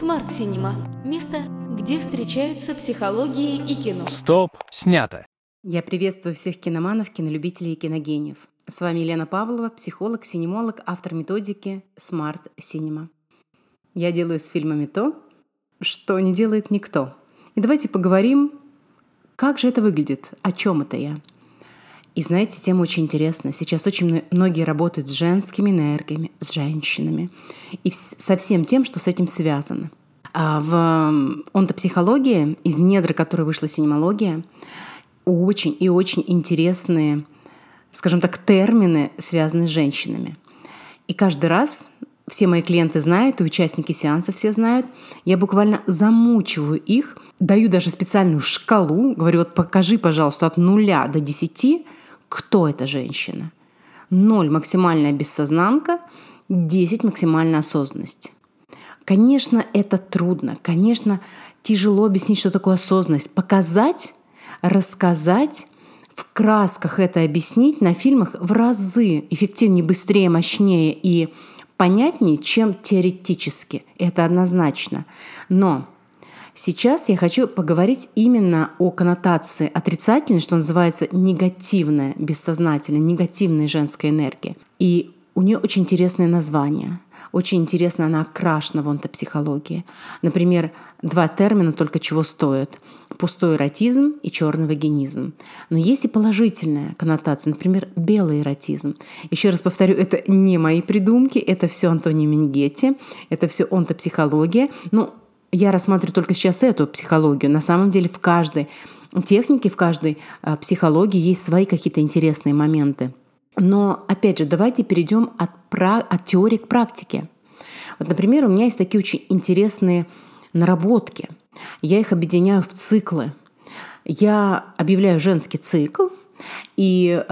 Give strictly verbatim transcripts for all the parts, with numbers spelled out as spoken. Smart Cinema. Место, где встречаются психология и кино. Стоп! Снято! Я приветствую всех киноманов, кинолюбителей и киногениев. С вами Лена Павлова, психолог, синемолог, автор методики Smart Cinema. Я делаю с фильмами то, что не делает никто. И давайте поговорим, как же это выглядит, о чем это я. И знаете, тема очень интересная. Сейчас очень многие работают с женскими энергиями, с женщинами. И со всем тем, что с этим связано. В онтопсихологии, из недр которой вышла синемология, очень и очень интересные, скажем так, термины, связанные с женщинами. И каждый раз все мои клиенты знают, и участники сеанса все знают. Я буквально замучиваю их, даю даже специальную шкалу, говорю, вот покажи, пожалуйста, от нуля до десяти, кто эта женщина. Ноль – максимальная бессознанка, десять – максимальная осознанность. Конечно, это трудно, конечно, тяжело объяснить, что такое осознанность. Показать, рассказать, в красках это объяснить на фильмах в разы эффективнее, быстрее, мощнее и понятнее, чем теоретически. Это однозначно. Но сейчас я хочу поговорить именно о коннотации отрицательной, что называется негативная, бессознательная, негативная женская энергия. И у нее очень интересное название. Очень интересно она окрашена в онтопсихологии. Например, два термина только чего стоят. Пустой эротизм и черный вагинизм. Но есть и положительная коннотация. Например, белый эротизм. Еще раз повторю, это не мои придумки. Это все Антонио Менегетти. Это все онтопсихология. Ну, я рассматриваю только сейчас эту психологию. На самом деле в каждой технике, в каждой психологии есть свои какие-то интересные моменты. Но, опять же, давайте перейдем от, от теории к практике. Вот, например, у меня есть такие очень интересные наработки. Я их объединяю в циклы. Я объявляю женский цикл и,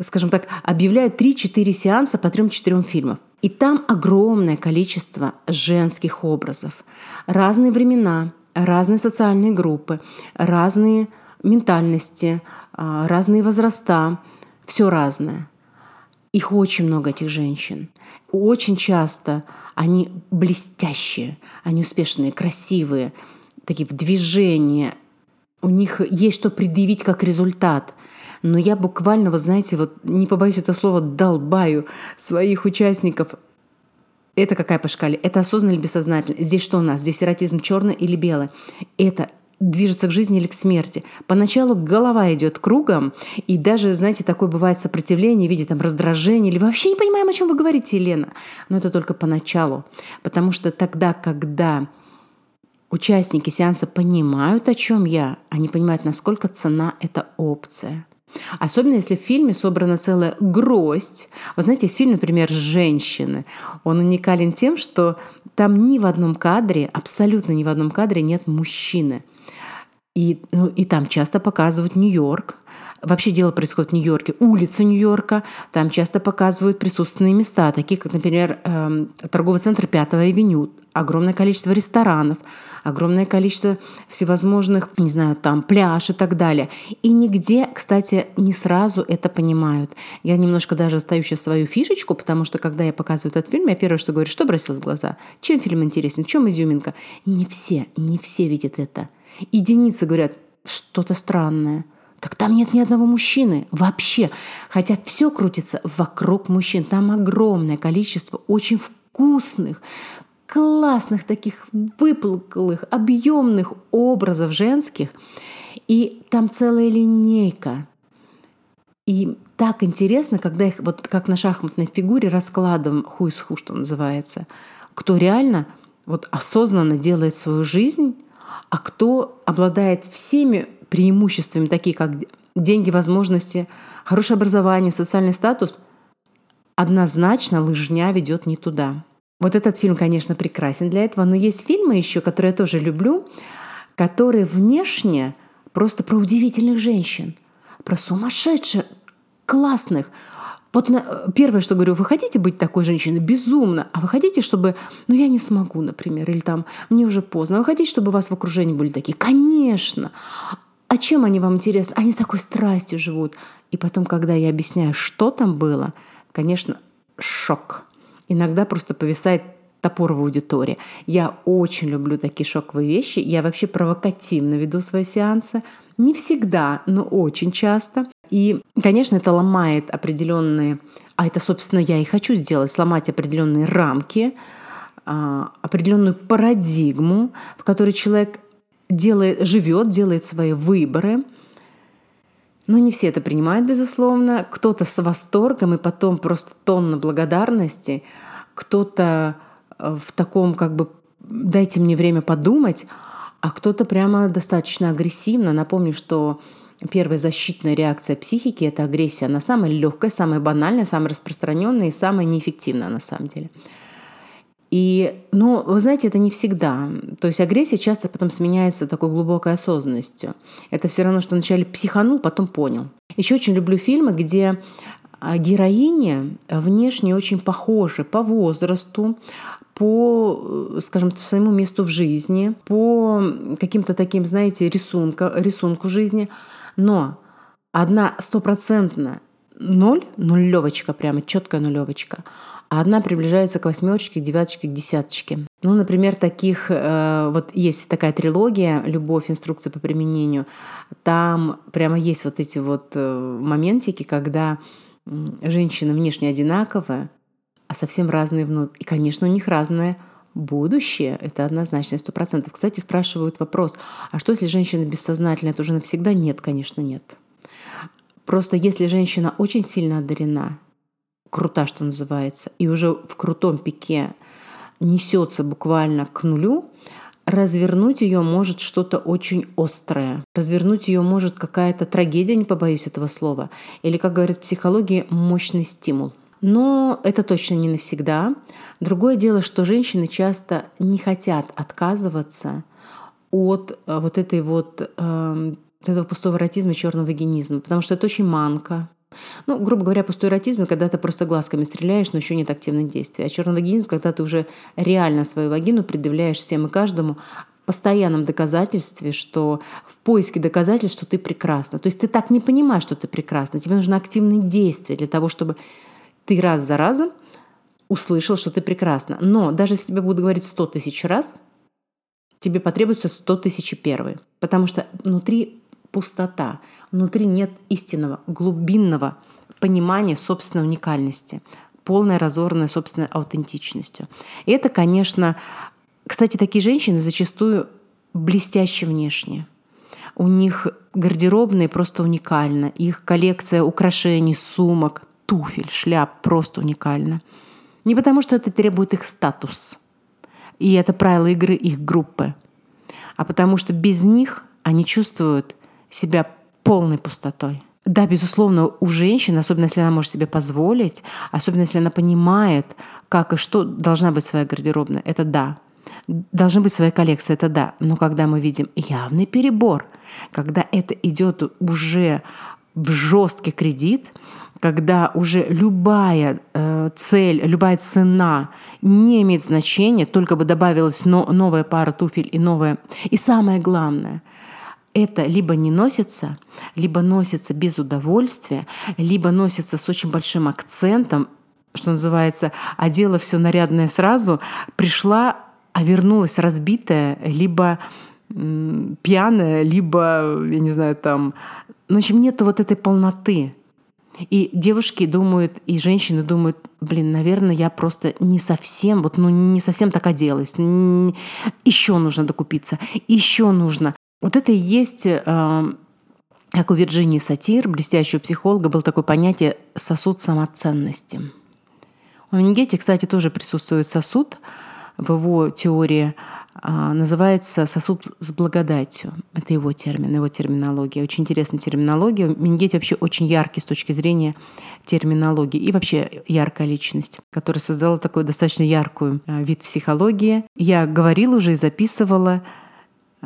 скажем так, объявляю три-четыре сеанса по три-четыре фильмам. И там огромное количество женских образов. Разные времена, разные социальные группы, разные ментальности, разные возраста. Все разное. Их очень много, этих женщин. Очень часто они блестящие, они успешные, красивые, такие в движении. У них есть что предъявить как результат. Но я буквально, вот знаете, вот не побоюсь этого слова, долбаю своих участников. Это какая по шкале? Это осознанно или бессознательно? Здесь что у нас? Здесь эротизм черный или белый? Это движется к жизни или к смерти. Поначалу голова идет кругом, и даже, знаете, такое бывает сопротивление в виде там, раздражения, или вообще не понимаем, о чем вы говорите, Елена. Но это только поначалу. Потому что тогда, когда участники сеанса понимают, о чем я, они понимают, насколько ценна эта опция. Особенно, если в фильме собрана целая гроздь. Вот знаете, есть фильм, например, «Женщины». Он уникален тем, что там ни в одном кадре, абсолютно ни в одном кадре нет мужчины. И, ну, и там часто показывают Нью-Йорк. Вообще дело происходит в Нью-Йорке. Улицы Нью-Йорка. Там часто показывают присутственные места, такие как, например, эм, торговый центр пятая авеню. Огромное количество ресторанов, огромное количество всевозможных, не знаю, там пляж и так далее. И нигде, кстати, не сразу это понимают. Я немножко даже остаю сейчас свою фишечку, потому что, когда я показываю этот фильм, я первое, что говорю, что бросилось в глаза? Чем фильм интересен? В чем изюминка? Не все, не все видят это. Единицы говорят, что-то странное. Так там нет ни одного мужчины вообще. Хотя все крутится вокруг мужчин. Там огромное количество очень вкусных, классных, таких выпуклых, объемных образов женских. И там целая линейка. И так интересно, когда их вот как на шахматной фигуре раскладываем ху из ху, что называется. Кто реально вот осознанно делает свою жизнь, а кто обладает всеми преимуществами, такие как деньги, возможности, хорошее образование, социальный статус, однозначно лыжня ведет не туда. Вот этот фильм, конечно, прекрасен для этого, но есть фильмы еще, которые я тоже люблю, которые внешне просто про удивительных женщин, про сумасшедших, классных. Вот на, первое, что говорю, вы хотите быть такой женщиной? Безумно. А вы хотите, чтобы... Ну, я не смогу, например, или там мне уже поздно. А вы хотите, чтобы у вас в окружении были такие? Конечно. А чем они вам интересны? Они с такой страстью живут. И потом, когда я объясняю, что там было, конечно, шок. Иногда просто повисает топорова аудитория. Я очень люблю такие шоковые вещи. Я вообще провокативно веду свои сеансы. Не всегда, но очень часто. И, конечно, это ломает определенные... А это, собственно, я и хочу сделать. Сломать определенные рамки, определенную парадигму, в которой человек делает, живет, делает свои выборы. Но не все это принимают, безусловно. Кто-то с восторгом и потом просто тонна благодарности. Кто-то в таком как бы «дайте мне время подумать», а кто-то прямо достаточно агрессивно. Напомню, что первая защитная реакция психики – это агрессия. Она самая легкая, самая банальная, самая распространенная и самая неэффективная на самом деле. И, но, вы знаете, это не всегда. То есть агрессия часто потом сменяется такой глубокой осознанностью. Это все равно, что вначале психанул, потом понял. Еще очень люблю фильмы, где героини внешне очень похожи по возрасту, по, скажем, своему месту в жизни, по каким-то таким, знаете, рисунка, рисунку жизни. Но одна стопроцентно ноль, нулевочка, прямо четкая нулевочка, а одна приближается к восьмерочке, к девяточке, к десяточке. Ну, например, таких, э, вот есть такая трилогия «Любовь, инструкция по применению». Там прямо есть вот эти вот моментики, когда женщины внешне одинаковые, а совсем разные внутри. И, конечно, у них разное будущее. Это однозначно, сто процентов. Кстати, спрашивают вопрос, а что, если женщина бессознательная, это уже навсегда? Нет, конечно, нет. Просто если женщина очень сильно одарена, крута, что называется, и уже в крутом пике несется буквально к нулю, развернуть ее может что-то очень острое. Развернуть ее может какая-то трагедия, не побоюсь этого слова, или, как говорят в психологии, мощный стимул. Но это точно не навсегда. Другое дело, что женщины часто не хотят отказываться от вот этой вот, э, этого пустого эротизма и черного вагинизма, потому что это очень манка. Ну, грубо говоря, пустой эротизм, когда ты просто глазками стреляешь, но еще нет активных действий. А черный вагинизм, когда ты уже реально свою вагину предъявляешь всем и каждому в постоянном доказательстве, что в поиске доказательств, что ты прекрасна. То есть ты так не понимаешь, что ты прекрасна. Тебе нужны активные действия для того, чтобы ты раз за разом услышал, что ты прекрасна. Но даже если тебе будут говорить сто тысяч раз, тебе потребуется сто тысяч первый. Потому что внутри пустота. Внутри нет истинного, глубинного понимания собственной уникальности, полная разорванная собственной аутентичностью. И это, конечно... Кстати, такие женщины зачастую блестяще внешне. У них гардеробные просто уникальны. Их коллекция украшений, сумок, туфель, шляп просто уникальна. Не потому, что это требует их статус. И это правила игры их группы. А потому что без них они чувствуют себя полной пустотой. Да, безусловно, у женщины, особенно если она может себе позволить, особенно если она понимает, как и что, должна быть своя гардеробная, это да. Должна быть своя коллекция, это да. Но когда мы видим явный перебор, когда это идет уже в жесткий кредит, когда уже любая э, цель, любая цена не имеет значения, только бы добавилась но, новая пара туфель и новая. И самое главное — это либо не носится, либо носится без удовольствия, либо носится с очень большим акцентом, что называется, одела все нарядное сразу, пришла, а вернулась разбитая, либо м- пьяная, либо, я не знаю, там... В общем, нету вот этой полноты. И девушки думают, и женщины думают, блин, наверное, я просто не совсем, вот, ну, не совсем так оделась. Еще нужно докупиться, еще нужно... Вот это и есть, как у Вирджинии Сатир, блестящего психолога, было такое понятие «сосуд самоценности». У Менегетти, кстати, тоже присутствует сосуд в его теории, называется «сосуд с благодатью». Это его термин, его терминология. Очень интересная терминология. Менегетти вообще очень яркий с точки зрения терминологии и вообще яркая личность, которая создала такой достаточно яркую вид психологии. Я говорила уже и записывала.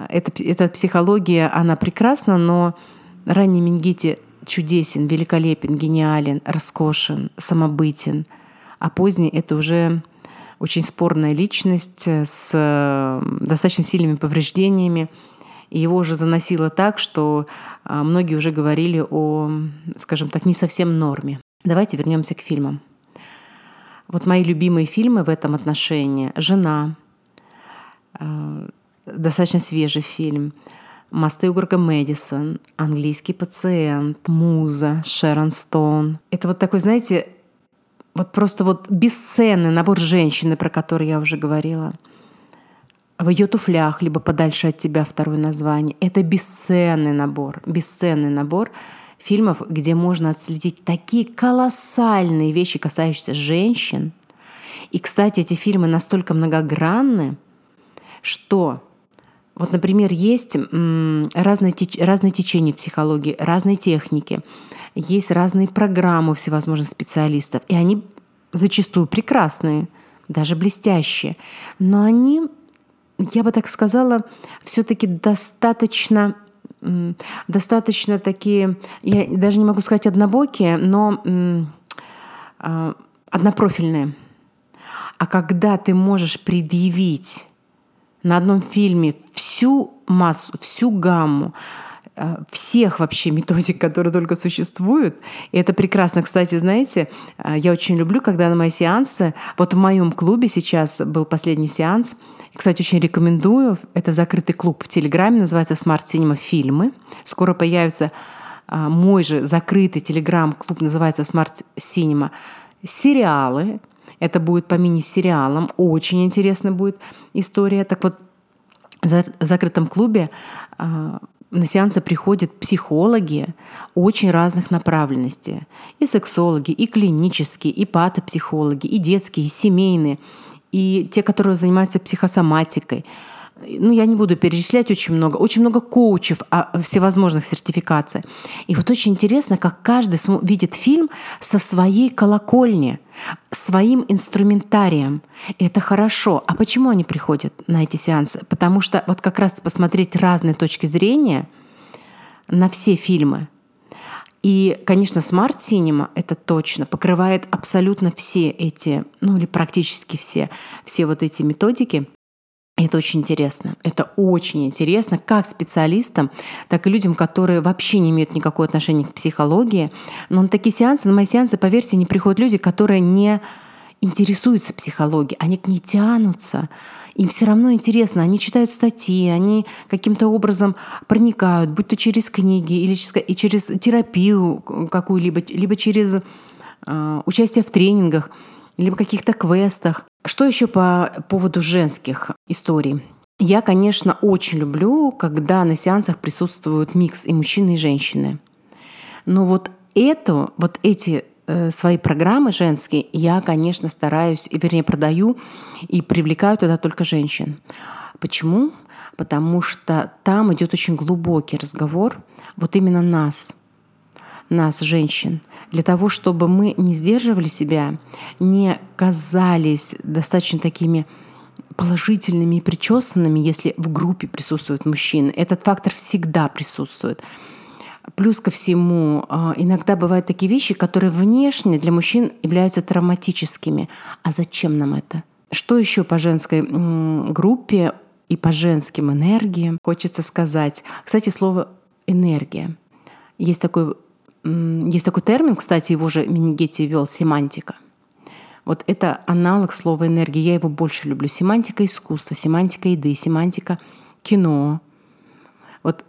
Эта, эта психология, она прекрасна, но ранний Менегетти чудесен, великолепен, гениален, роскошен, самобытен. А поздний — это уже очень спорная личность с достаточно сильными повреждениями. И его уже заносило так, что многие уже говорили о, скажем так, не совсем норме. Давайте вернемся к фильмам. Вот мои любимые фильмы в этом отношении «Жена», э, достаточно свежий фильм, «Мосты округа Мэдисон», «Английский пациент», «Муза», Шэрон Стоун. Это вот такой, знаете, вот просто вот бесценный набор «Женщины», про который я уже говорила. «В ее туфлях», либо «Подальше от тебя» второе название. Это бесценный набор, бесценный набор фильмов, где можно отследить такие колоссальные вещи, касающиеся женщин. И, кстати, эти фильмы настолько многогранны, что... Вот, например, есть разные, теч... разные течения психологии, разные техники, есть разные программы всевозможных специалистов, и они зачастую прекрасные, даже блестящие. Но они, я бы так сказала, все-таки достаточно, достаточно такие, я даже не могу сказать однобокие, но однопрофильные. А когда ты можешь предъявить на одном фильме всю массу, всю гамму всех вообще методик, которые только существуют. И это прекрасно. Кстати, знаете, я очень люблю, когда на мои сеансы, вот в моем клубе сейчас был последний сеанс, кстати, очень рекомендую, это закрытый клуб в Телеграме, называется Smart Cinema Films. Скоро появится мой же закрытый Телеграм-клуб, называется Smart Cinema. Сериалы. Это будет по мини-сериалам. Очень интересная будет история. Так вот, в закрытом клубе на сеансы приходят психологи очень разных направленностей. И сексологи, и клинические, и патопсихологи, и детские, и семейные, и те, которые занимаются психосоматикой. Ну, я не буду перечислять очень много. Очень много коучев, всевозможных сертификаций. И вот очень интересно, как каждый видит фильм со своей колокольни, своим инструментарием. И это хорошо. А почему они приходят на эти сеансы? Потому что вот как раз посмотреть разные точки зрения на все фильмы. И, конечно, Smart Cinema, это точно, покрывает абсолютно все эти, ну или практически все, все вот эти методики. Это очень интересно. Это очень интересно как специалистам, так и людям, которые вообще не имеют никакого отношения к психологии. Но на такие сеансы, на мои сеансы, поверьте, не приходят люди, которые не интересуются психологией. Они к ней тянутся. Им все равно интересно. Они читают статьи, они каким-то образом проникают, будь то через книги или через терапию какую-либо, либо через э, участие в тренингах, либо каких-то квестах. Что еще по поводу женских историй? Я, конечно, очень люблю, когда на сеансах присутствует микс и мужчины, и женщины. Но вот эту, вот эти э, свои программы женские я, конечно, стараюсь, вернее, продаю и привлекаю туда только женщин. Почему? Потому что там идет очень глубокий разговор вот именно нас. нас, женщин, для того, чтобы мы не сдерживали себя, не казались достаточно такими положительными и причесанными, если в группе присутствуют мужчины. Этот фактор всегда присутствует. Плюс ко всему, иногда бывают такие вещи, которые внешне для мужчин являются травматическими. А зачем нам это? Что еще по женской группе и по женским энергиям хочется сказать? Кстати, слово «энергия». Есть такой Есть такой термин, кстати, его же Менегетти ввел — семантика. Вот это аналог слова «энергия». Я его больше люблю. Семантика искусства, семантика еды, семантика кино. Вот,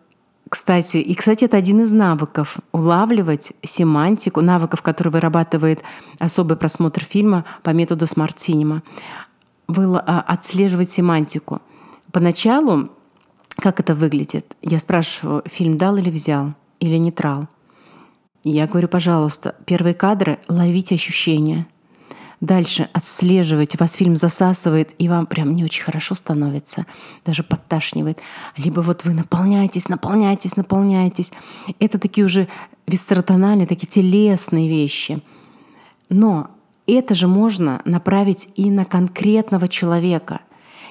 кстати, и, кстати, это один из навыков — улавливать семантику, навыков, которые вырабатывает особый просмотр фильма по методу Smart Cinema. Было отслеживать семантику. Поначалу, как это выглядит? Я спрашиваю, фильм дал или взял, или нейтрал? Я говорю, пожалуйста, первые кадры — ловите ощущения. Дальше отслеживайте. Вас фильм засасывает, и вам прям не очень хорошо становится, даже подташнивает. Либо вот вы наполняетесь, наполняетесь, наполняетесь. Это такие уже висцеротональные, такие телесные вещи. Но это же можно направить и на конкретного человека.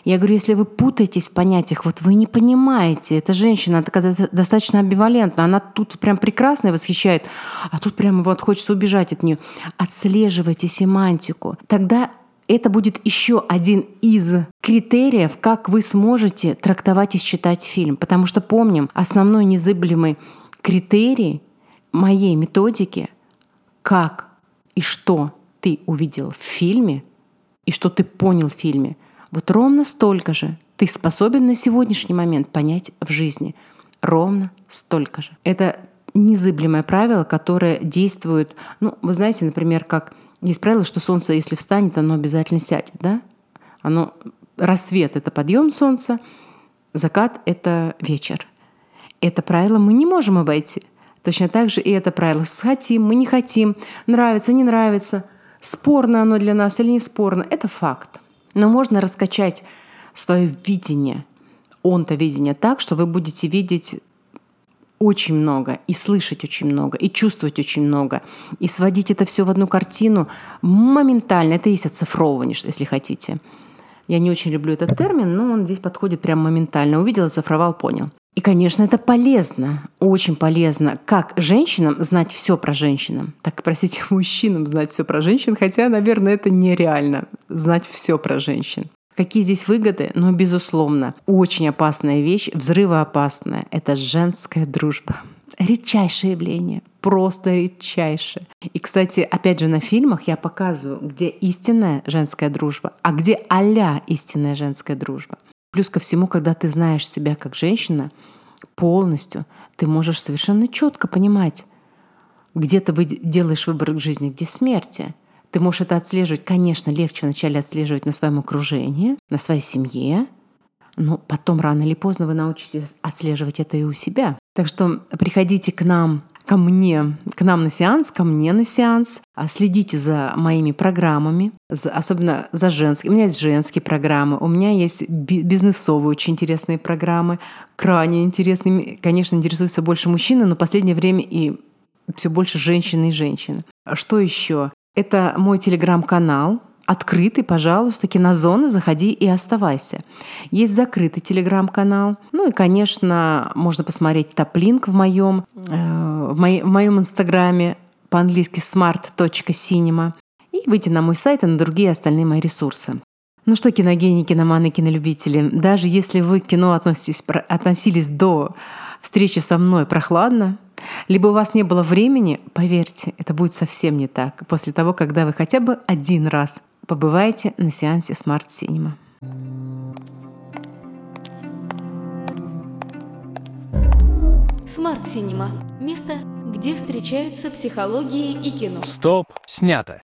Я говорю, если вы путаетесь в понятиях, вот вы не понимаете, эта женщина, она достаточно амбивалентна, она тут прям прекрасная, восхищает, а тут прям вот хочется убежать от нее. Отслеживайте семантику. Тогда это будет еще один из критериев, как вы сможете трактовать и считать фильм. Потому что помним, основной незыблемый критерий моей методики — как и что ты увидел в фильме и что ты понял в фильме, вот ровно столько же ты способен на сегодняшний момент понять в жизни. Ровно столько же. Это незыблемое правило, которое действует... Ну, вы знаете, например, как есть правило, что солнце, если встанет, оно обязательно сядет, да? Оно... Рассвет — это подъем солнца, закат — это вечер. Это правило мы не можем обойти. Точно так же и это правило. Хотим, мы не хотим, нравится, не нравится, спорно оно для нас или не спорно. Это факт. Но можно раскачать свое видение, онтовидение так, что вы будете видеть очень много, и слышать очень много, и чувствовать очень много, и сводить это все в одну картину моментально. Это есть оцифровывание, если хотите. Я не очень люблю этот термин, но он здесь подходит прям моментально. Увидел, оцифровал, понял. И, конечно, это полезно, очень полезно как женщинам знать все про женщин, так и, простите, мужчинам знать все про женщин, хотя, наверное, это нереально знать все про женщин. Какие здесь выгоды? Ну, безусловно, очень опасная вещь, взрывоопасная. Это женская дружба. Редчайшее явление, просто редчайшее. И, кстати, опять же, на фильмах я показываю, где истинная женская дружба, а где а-ля истинная женская дружба. Плюс ко всему, когда ты знаешь себя как женщина полностью, ты можешь совершенно четко понимать, где ты делаешь выбор к жизни, где смерти. Ты можешь это отслеживать, конечно, легче вначале отслеживать на своем окружении, на своей семье, но потом рано или поздно вы научитесь отслеживать это и у себя. Так что приходите к нам, ко мне, к нам на сеанс, ко мне на сеанс. Следите за моими программами, за, особенно за женские. У меня есть женские программы, у меня есть бизнесовые очень интересные программы, крайне интересные. Конечно, интересуются больше мужчины, но в последнее время и все больше женщины и женщины. Что еще? Это мой телеграм-канал. Открытый, пожалуйста, кинозоны, заходи и оставайся. Есть закрытый телеграм-канал. Ну и, конечно, можно посмотреть топ-линк в моем, э, в моей, в моем инстаграме по-английски smart точка cinema и выйти на мой сайт и на другие остальные мои ресурсы. Ну что, киногении, киноманы, кинолюбители, даже если вы к кино относитесь, относились до встречи со мной прохладно, либо у вас не было времени, поверьте, это будет совсем не так после того, когда вы хотя бы один раз побываете на сеансе Smart Cinema. Smart Cinema – место, где встречаются психология и кино. Стоп! Снято!